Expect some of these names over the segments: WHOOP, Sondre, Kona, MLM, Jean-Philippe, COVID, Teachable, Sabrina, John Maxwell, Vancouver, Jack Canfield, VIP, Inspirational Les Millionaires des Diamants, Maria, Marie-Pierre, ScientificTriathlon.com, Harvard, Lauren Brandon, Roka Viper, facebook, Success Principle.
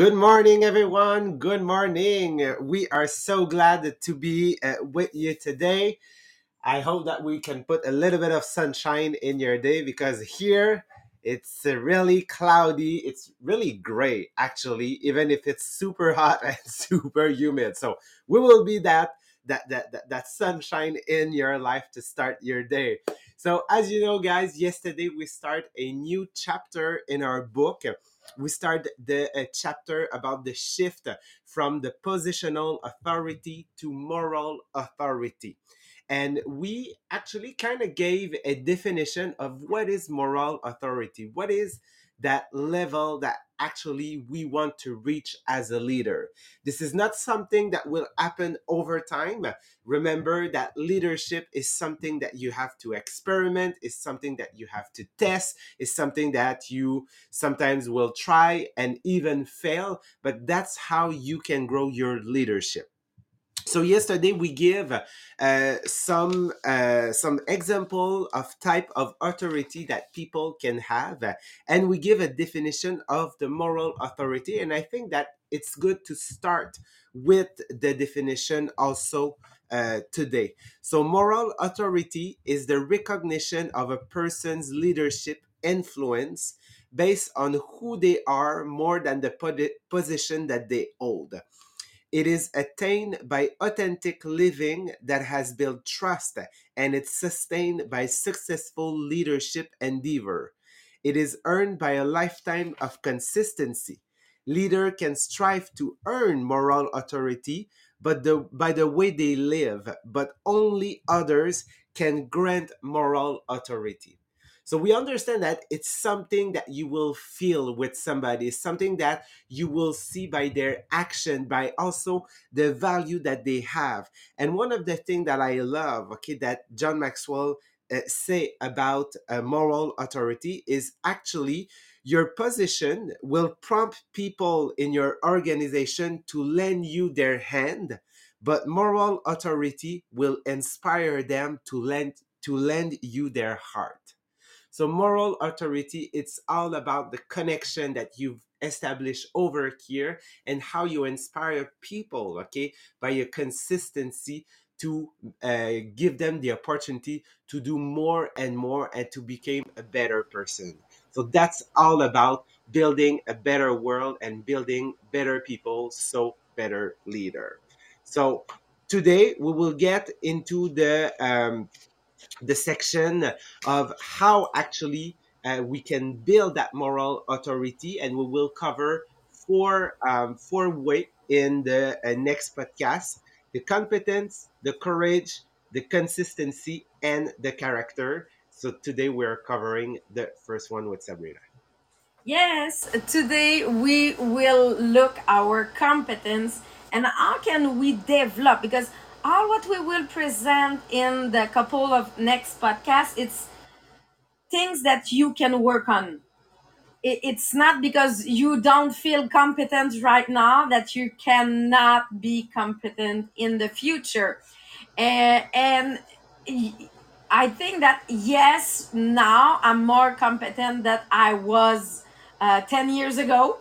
Good morning, everyone. Good morning. We are so glad to be with you today. I hope that we can put a little bit of sunshine in your day because here it's really cloudy. It's really gray, actually, even if it's super hot and super humid. So we will be that sunshine in your life to start your day. So as you know, guys, yesterday we start a new chapter in our book. We start the chapter about the shift from the positional authority to moral authority. And we actually kind of gave a definition of what is moral authority. What is that level that actually we want to reach as a leader? This is not something that will happen over time. Remember that leadership is something that you have to experiment, is something that you have to test, is something that you sometimes will try and even fail, but that's how you can grow your leadership. So yesterday we give some example of type of authority that people can have, and we give a definition of the moral authority. And I think that it's good to start with the definition also today. So moral authority is the recognition of a person's leadership influence based on who they are more than the position that they hold. It is attained by authentic living that has built trust, and it's sustained by successful leadership endeavor. It is earned by a lifetime of consistency. Leader can strive to earn moral authority by the way they live, but only others can grant moral authority. So we understand that it's something that you will feel with somebody, something that you will see by their action, by also the value that they have. And one of the things that I love, that John Maxwell say about moral authority is actually your position will prompt people in your organization to lend you their hand, but moral authority will inspire them to lend you their heart. So moral authority, it's all about the connection that you've established over here and how you inspire people, by your consistency to give them the opportunity to do more and more and to become a better person. So that's all about building a better world and building better people, so better leader. So today we will get into the section of how actually we can build that moral authority, and we will cover four ways in the next podcast: the competence, the courage, the consistency, and the character. So today we're covering the first one with Sabrina. Yes, today we will look our competence and how can we develop, because all what we will present in the couple of next podcasts, it's things that you can work on. It's not because you don't feel competent right now that you cannot be competent in the future. And I think that, yes, now I'm more competent than I was 10 years ago.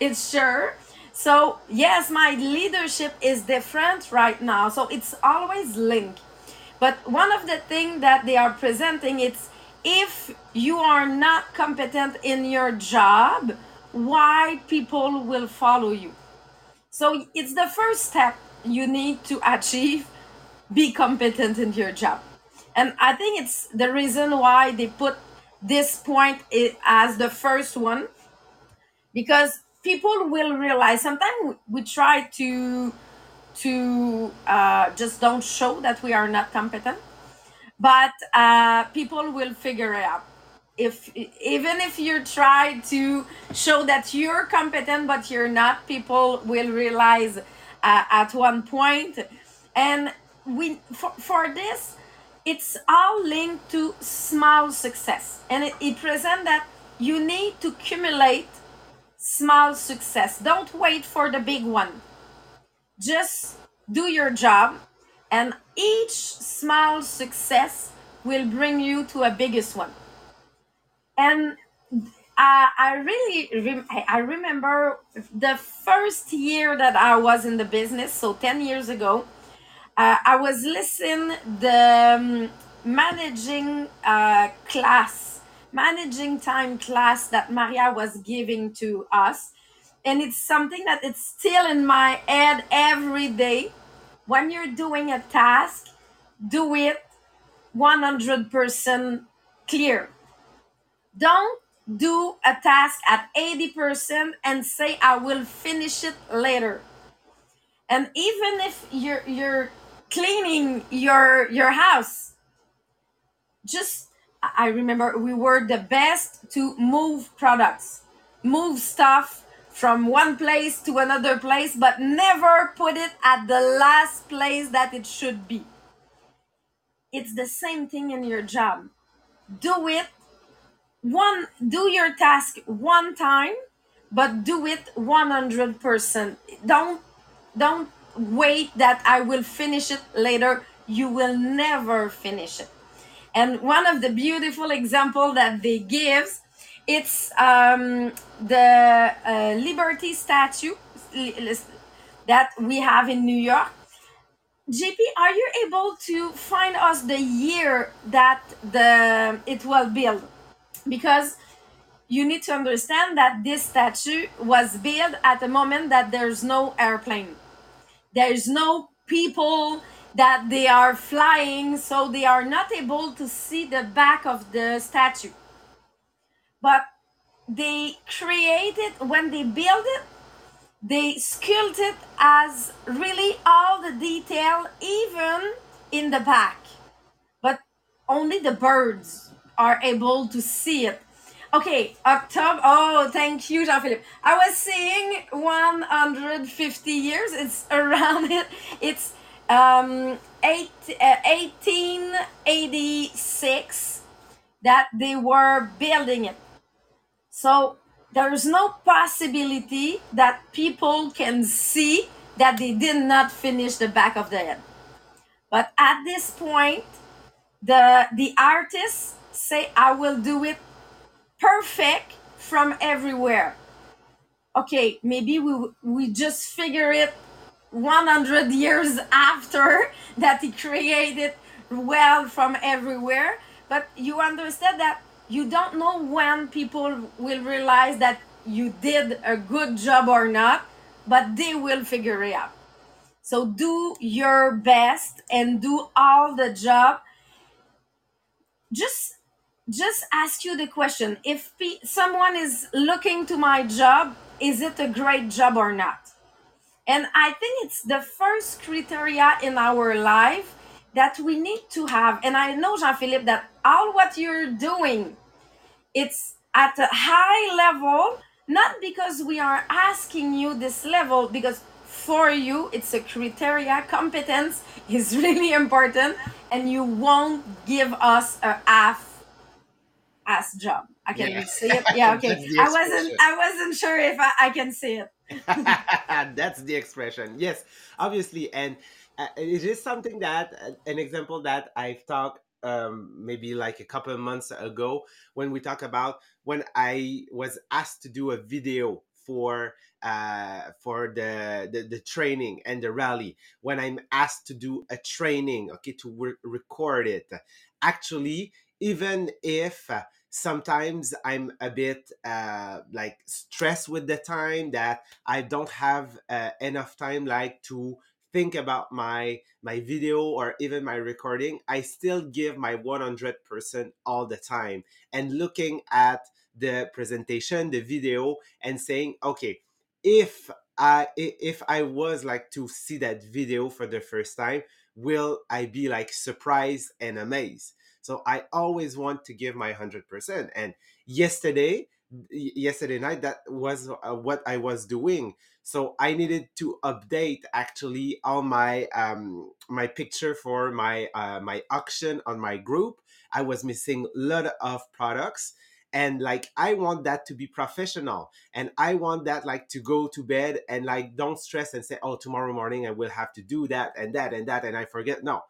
It's sure. So yes, my leadership is different right now. So it's always linked. But one of the things that they are presenting, it's if you are not competent in your job, why people will follow you. So it's the first step you need to achieve, be competent in your job. And I think it's the reason why they put this point as the first one, because people will realize sometimes we try to just don't show that we are not competent, but people will figure it out. Even if you try to show that you're competent but you're not, people will realize at one point. And for this, it's all linked to small success, and it presents that you need to accumulate small success. Don't wait for the big one. Just do your job, and each small success will bring you to a biggest one. And I remember the first year that I was in the business, so 10 years ago, I was listening the managing class, managing time class that Maria was giving to us. And it's something that it's still in my head every day. When you're doing a task, do it 100% clear. Don't do a task at 80% and say, I will finish it later. And even if you're cleaning your house, just, I remember we were the best to move products, move stuff from one place to another place, but never put it at the last place that it should be. It's the same thing in your job. Do it do your task one time, but do it 100%. Don't wait that I will finish it later. You will never finish it. And one of the beautiful examples that they give, it's the Liberty statue that we have in New York. JP, are you able to find us the year that it was built? Because you need to understand that this statue was built at the moment that there's no airplane. There's no people that they are flying, so they are not able to see the back of the statue. But they created, when they built it, they sculpted as really all the detail, even in the back. But only the birds are able to see it. Okay, October, oh, thank you, Jean-Philippe. I was saying 150 years, it's around it. It's 1886 that they were building it. So there is no possibility that people can see that they did not finish the back of the head. But at this point, the artists say, I will do it perfect from everywhere. Okay, maybe we just figure it 100 years after that he created well from everywhere. But you understand that you don't know when people will realize that you did a good job or not, but they will figure it out. So do your best and do all the job. Just ask you the question, if someone is looking to my job, is it a great job or not? And I think it's the first criteria in our life that we need to have. And I know, Jean-Philippe, that all what you're doing, it's at a high level, not because we are asking you this level, because for you, it's a criteria. Competence is really important, and you won't give us a half-ass job. I can see it. Yeah, okay. I wasn't sure if I can see it. That's the expression. Yes, obviously. And it is something that an example that I've talked maybe like a couple of months ago when we talk about when I was asked to do a video for the training and the rally, when I'm asked to do a training, okay, to record it. Actually, even if sometimes I'm a bit like stressed with the time that I don't have enough time like to think about my video or even my recording, I still give my 100% all the time and looking at the presentation, the video, and saying, okay, if I was like to see that video for the first time, will I be like surprised and amazed? So I always want to give my 100%. And yesterday night, that was what I was doing. So I needed to update actually all my my picture for my auction on my group. I was missing a lot of products. And like, I want that to be professional and I want that like to go to bed and like, don't stress and say, oh, tomorrow morning I will have to do that and that and that. And I forget. No,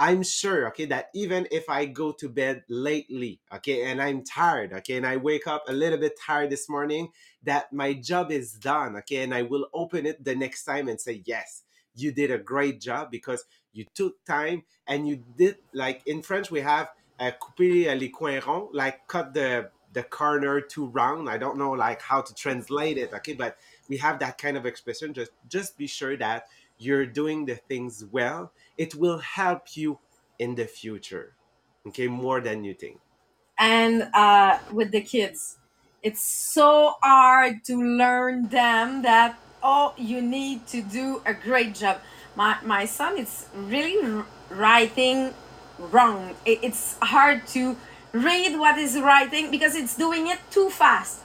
I'm sure, okay, that even if I go to bed lately, okay, and I'm tired, okay, and I wake up a little bit tired this morning, that my job is done, okay, and I will open it the next time and say, yes, you did a great job because you took time and you did, like in French, we have couper les coins ronds, like cut the corner too round. I don't know like how to translate it, okay, but we have that kind of expression. Just be sure that you're doing the things well. It will help you in the future, okay, more than you think. And with the kids, it's so hard to learn them that, oh, you need to do a great job. My son is really writing wrong. It's hard to read what is writing because it's doing it too fast.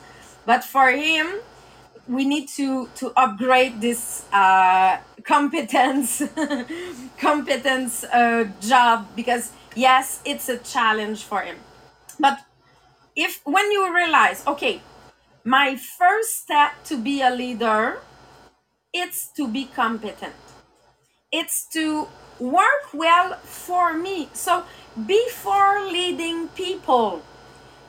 But for him, we need to upgrade this competence job because yes, it's a challenge for him. But when you realize, okay, my first step to be a leader, it's to be competent. It's to work well for me. So before leading people,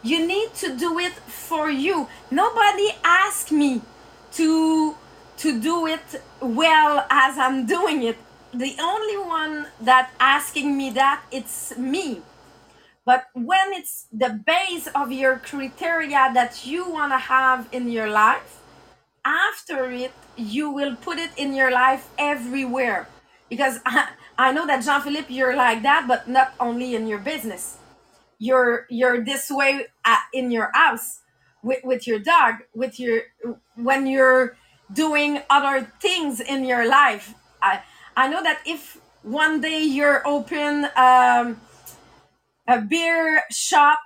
you need to do it for you. Nobody asked me to do it well as I'm doing it. The only one that asking me that, it's me. But when it's the base of your criteria that you want to have in your life, after it, you will put it in your life everywhere. Because I know that, Jean-Philippe, you're like that, but not only in your business. You're this way in your house, with your dog, when you're doing other things in your life. I know that if one day you're open a beer shop,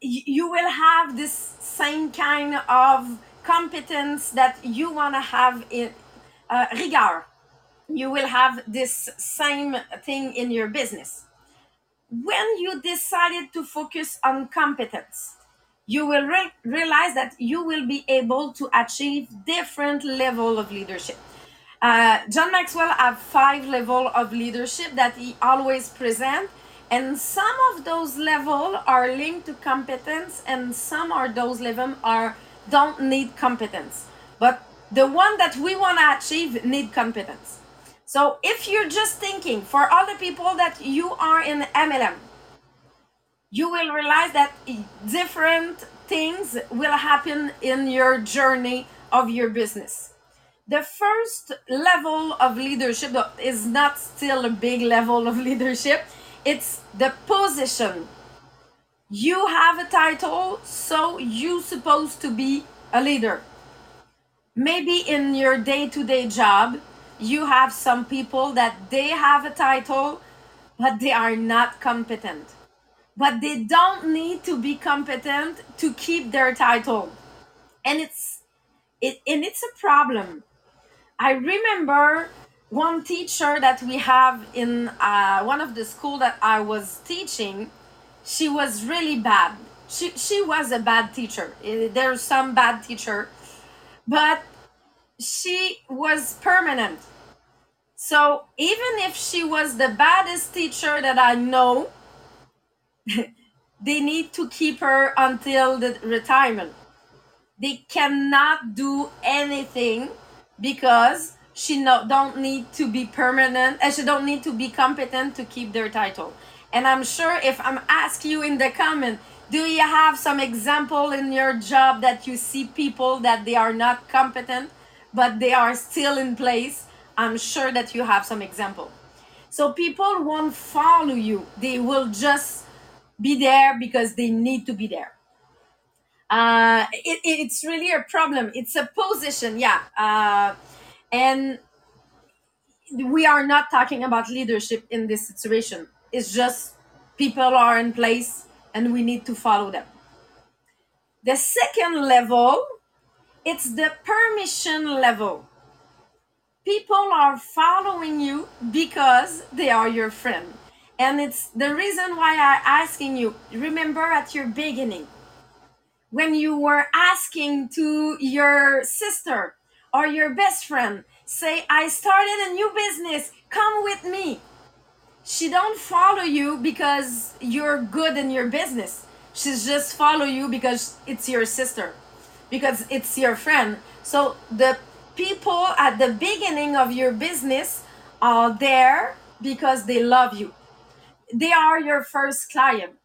you will have this same kind of competence that you want to have in rigueur. You will have this same thing in your business. When you decided to focus on competence, you will realize that you will be able to achieve different level of leadership. John Maxwell have 5 level of leadership that he always present, and some of those level are linked to competence, and some of those level don't need competence. But the one that we want to achieve need competence. So if you're just thinking for all the people that you are in MLM, you will realize that different things will happen in your journey of your business. The first level of leadership is not still a big level of leadership. It's the position. You have a title, so you're supposed to be a leader. Maybe in your day-to-day job, you have some people that they have a title, but they are not competent. But they don't need to be competent to keep their title. And it's a problem. I remember one teacher that we have in one of the school that I was teaching, she was really bad. She was a bad teacher. There's some bad teacher, but she was permanent. So even if she was the baddest teacher that I know, they need to keep her until the retirement. They cannot do anything because she don't need to be permanent, and she don't need to be competent to keep their title. And I'm sure if I'm ask you in the comment, do you have some example in your job that you see people that they are not competent, but they are still in place? I'm sure that you have some example. So people won't follow you. They will just be there because they need to be there. It's really a problem. It's a position, yeah. And we are not talking about leadership in this situation. It's just people are in place and we need to follow them. The second level, it's the permission level. People are following you because they are your friend. And it's the reason why I'm asking you, remember at your beginning, when you were asking to your sister or your best friend, say, I started a new business, come with me. She don't follow you because you're good in your business. She's just follow you because it's your sister, because it's your friend. So the people at the beginning of your business are there because they love you. They are your first client.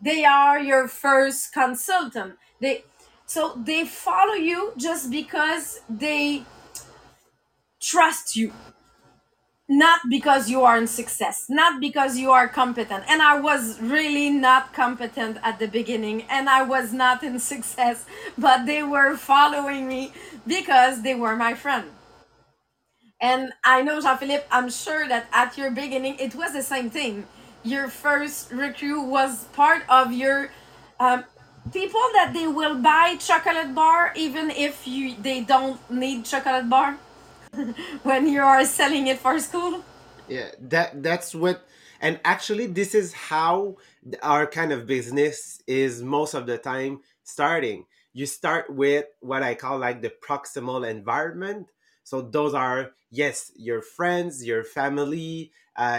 They are your first consultant. So they follow you just because they trust you, not because you are in success, not because you are competent. And I was really not competent at the beginning, and I was not in success, but they were following me because they were my friend. And I know, Jean-Philippe, I'm sure that at your beginning, it was the same thing. Your first recruit was part of your people that they will buy chocolate bar, even if they don't need chocolate bar when you are selling it for school. Yeah, that's what, and actually this is how our kind of business is most of the time starting. You start with what I call like the proximal environment. So those are, yes, your friends, your family,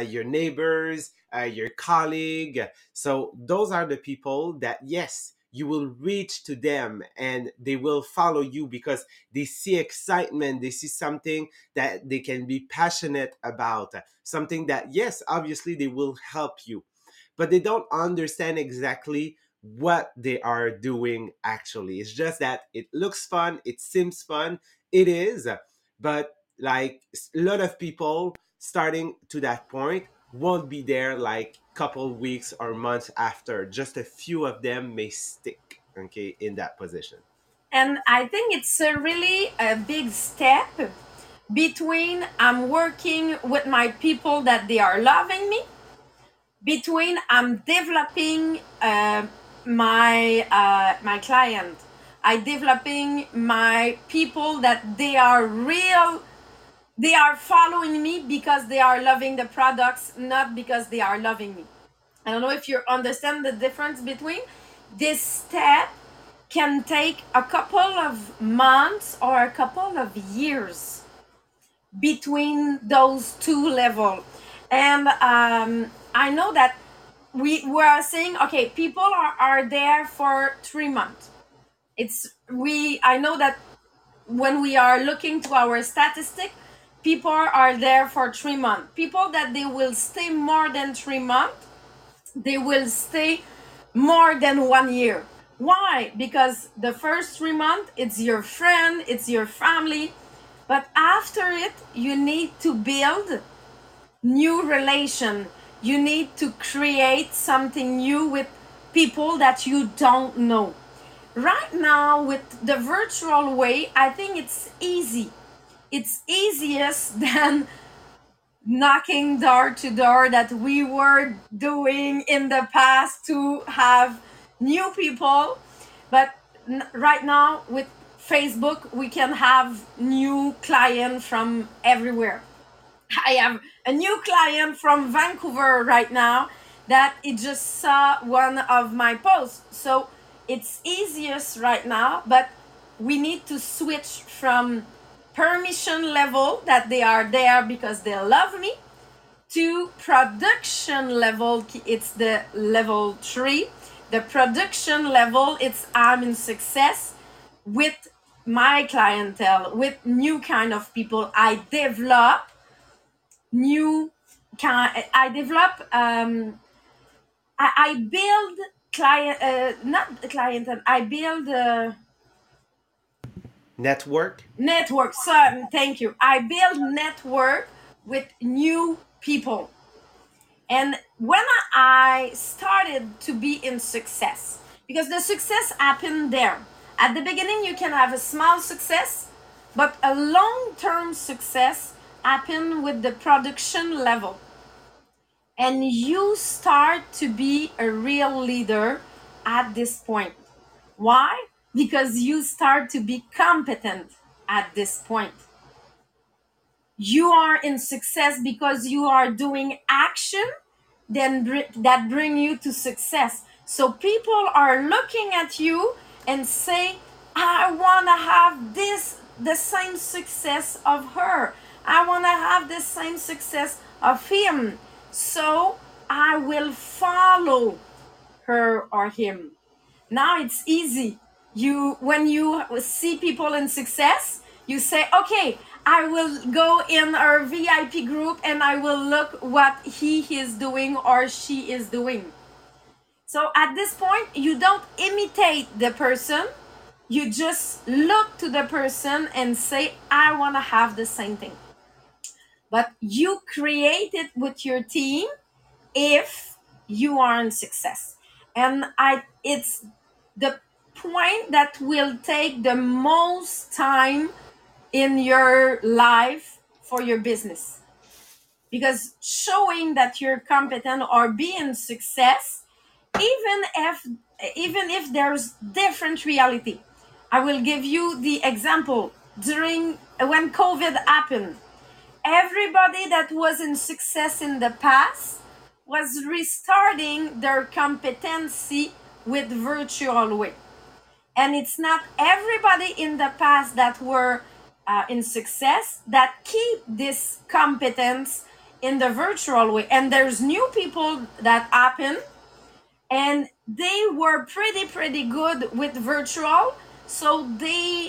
your neighbors, your colleague. So those are the people that, yes, you will reach to them and they will follow you because they see excitement. They see something that they can be passionate about, something that, yes, obviously they will help you, but they don't understand exactly what they are doing actually. It's just that it looks fun. It seems fun. It is. But like a lot of people starting to that point won't be there like couple weeks or months after. Just a few of them may stick, okay, in that position. And I think it's a really big step between I'm working with my people that they are loving me, between I'm developing my client. I'm developing my people that they are real. They are following me because they are loving the products, not because they are loving me. I don't know if you understand the difference between. This step can take a couple of months or a couple of years between those two levels. And I know that we are saying, okay, people are there for 3 months. I know that when we are looking to our statistic, people are there for 3 months. People that they will stay more than 3 months, they will stay more than 1 year. Why? Because the first 3 months, it's your friend, it's your family. But after it, you need to build new relation. You need to create something new with people that you don't know. Right now, with the virtual way, I think it's easy. It's easiest than knocking door to door that we were doing in the past to have new people. But right now with Facebook, we can have new clients from everywhere. I have a new client from Vancouver right now that it just saw one of my posts. So it's easiest right now, but we need to switch from permission level that they are there because they love me to production level. It's the level 3. The production level, it's I'm in success with my clientele, with new kind of people. I build network. So, thank you. I build network with new people. And when I started to be in success, because the success happened there. At the beginning, you can have a small success, but a long-term success happened with the production level. And you start to be a real leader at this point. Why? Because you start to be competent at this point. You are in success because you are doing action then that bring you to success. So people are looking at you and say, I want to have the same success of her. I want to have the same success of him. so I will follow her or him. Now it's easy. When you see people in success, you say, okay, I will go in our VIP group and I will look what he is doing or she is doing. So at this point, you don't imitate the person. You just look to the person and say, I want to have the same thing. But you create it with your team if you are in success. And it's the point that will take the most time in your life for your business. Because showing that you're competent or being success, even if there's different reality. I will give you the example. When COVID happened, everybody that was in success in the past was restarting their competency with virtual way. And it's not everybody in the past that were in success that keep this competence in the virtual way. And there's new people that happen and they were pretty good with virtual. So they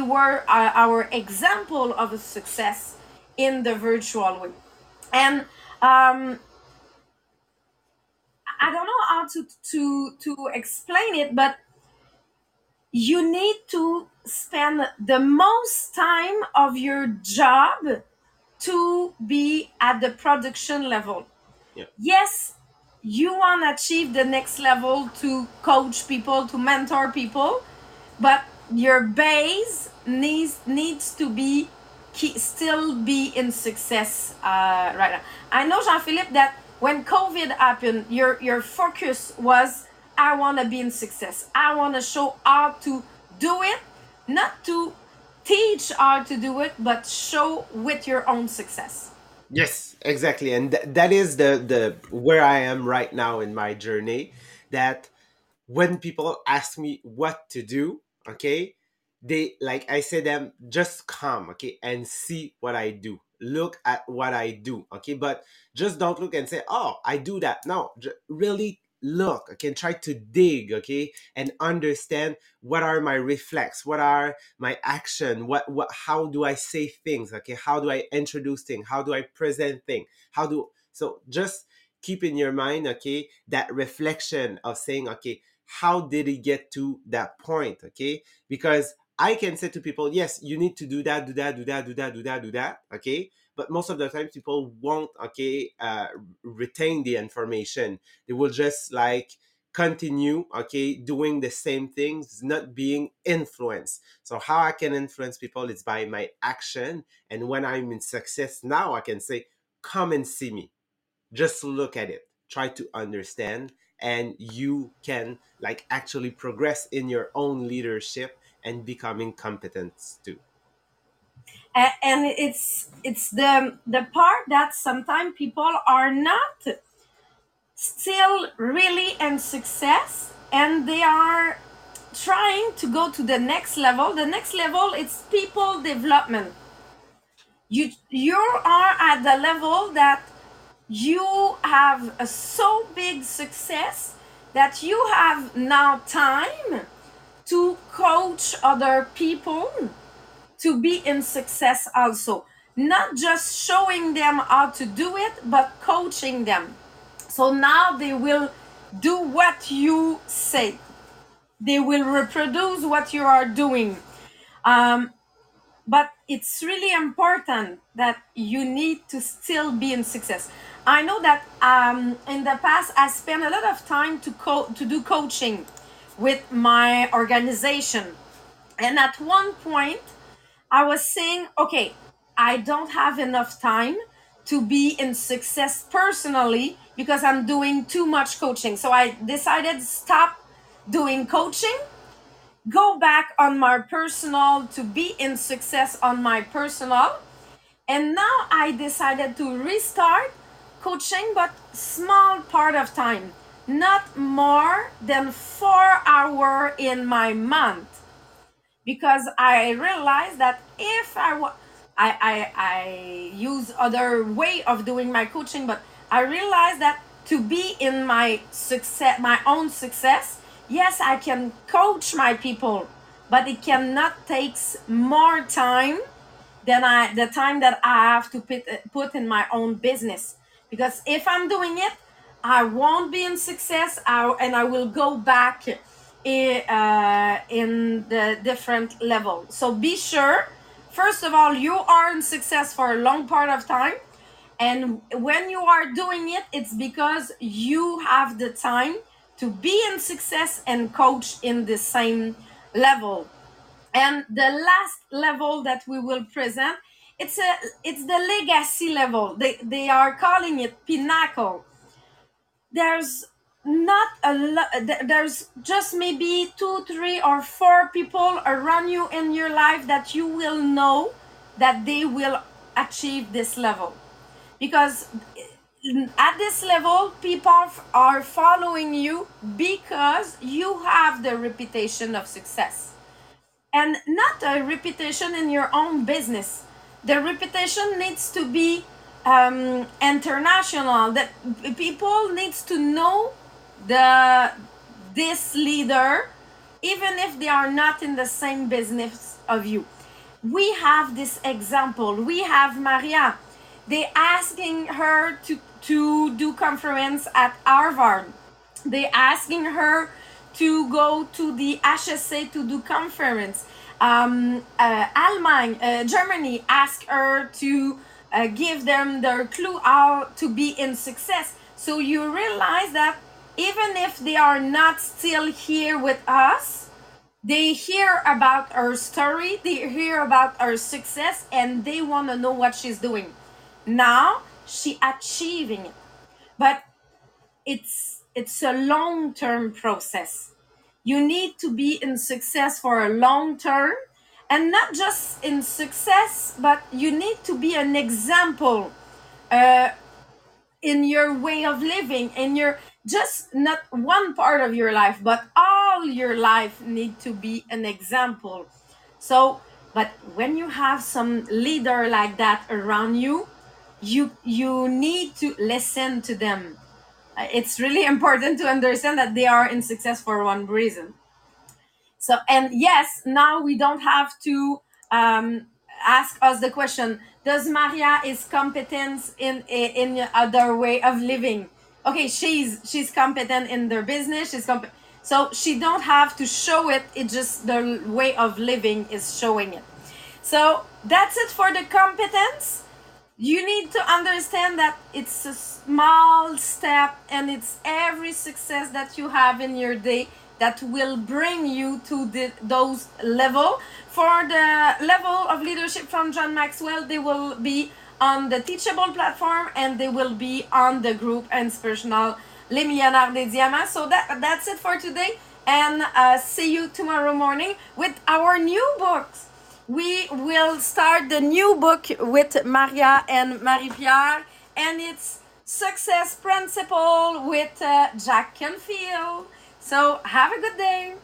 were our example of success in the virtual way. And I don't know how to explain it, but you need to spend the most time of your job to be at the production level. Yeah. Yes, you want to achieve the next level to coach people, to mentor people, but your base needs to be still be in success right now. I know, Jean-Philippe, that when COVID happened, your focus was, I want to be in success. I want to show how to do it, not to teach how to do it, but show with your own success. Yes, exactly. And that is the where I am right now in my journey, that when people ask me what to do, okay, they, like I say them, just come, okay, and see what I do. Look at what I do, okay? But just don't look and say, oh, I do that. No, really look, okay, try to dig, okay, and understand what are my reflex, what are my action, what how do I say things, okay, how do I introduce things, how do I present things, so just keep in your mind, okay, that reflection of saying, okay, how did it get to that point, okay? Because I can say to people, yes, you need to do that, do that, do that, do that, do that, do that, okay? But most of the time, people won't, okay, retain the information. They will just, like, continue, okay, doing the same things, not being influenced. So how I can influence people is by my action. And when I'm in success now, I can say, come and see me. Just look at it. Try to understand. And you can, like, actually progress in your own leadership and becoming competent too. And it's the part that sometimes people are not still really in success and they are trying to go to the next level. The next level, it's people development. You are at the level that you have a so big success that you have now time to coach other people to be in success also. Not just showing them how to do it, but coaching them. So now they will do what you say. They will reproduce what you are doing. But it's really important that you need to still be in success. I know that in the past, I spent a lot of time to do coaching with my organization. And at one point, I was saying, okay, I don't have enough time to be in success personally because I'm doing too much coaching. So I decided to stop doing coaching, go back on my personal to be in success on my personal. And now I decided to restart coaching, but small part of time, not more than 4 hours in my month. Because I realized that if I use other way of doing my coaching, but I realized that to be in my success, my own success, yes, I can coach my people, but it cannot take more time than the time that I have to put in my own business. Because if I'm doing it, I won't be in success, and I will go back in the different level. So be sure, first of all, you are in success for a long part of time. And when you are doing it, it's because you have the time to be in success and coach in the same level. And the last level that we will present, it's the legacy level. They are calling it pinnacle. There's just maybe 2, 3, or 4 people around you in your life that you will know that they will achieve this level. Because at this level, people are following you because you have the reputation of success. And not a reputation in your own business. The reputation needs to be international. That people needs to know this leader, even if they are not in the same business of you. We have this example. We have Maria. They asking her to do conference at Harvard. They asking her to go to the HSA to do conference. Germany asked her to give them their clue how to be in success. So you realize that even if they are not still here with us, they hear about her story, they hear about her success, and they want to know what she's doing. Now she achieving it, but it's a long-term process. You need to be in success for a long term, and not just in success, but you need to be an example in your way of living, and your just not one part of your life, but all your life need to be an example. So, but when you have some leader like that around you, you need to listen to them. It's really important to understand that they are in success for one reason. So, and yes, now we don't have to ask us the question, does Maria is competent in other way of living? Okay, she's competent in their business, so she don't have to show it, it's just the way of living is showing it. So that's it for the competence. You need to understand that it's a small step, and it's every success that you have in your day that will bring you to those level. For the level of leadership from John Maxwell, they will be on the Teachable platform, and they will be on the group Inspirational Les Millionaires des Diamants. So that's it for today, and see you tomorrow morning with our new books. We will start the new book with Maria and Marie-Pierre, and it's Success Principle with Jack Canfield. So have a good day.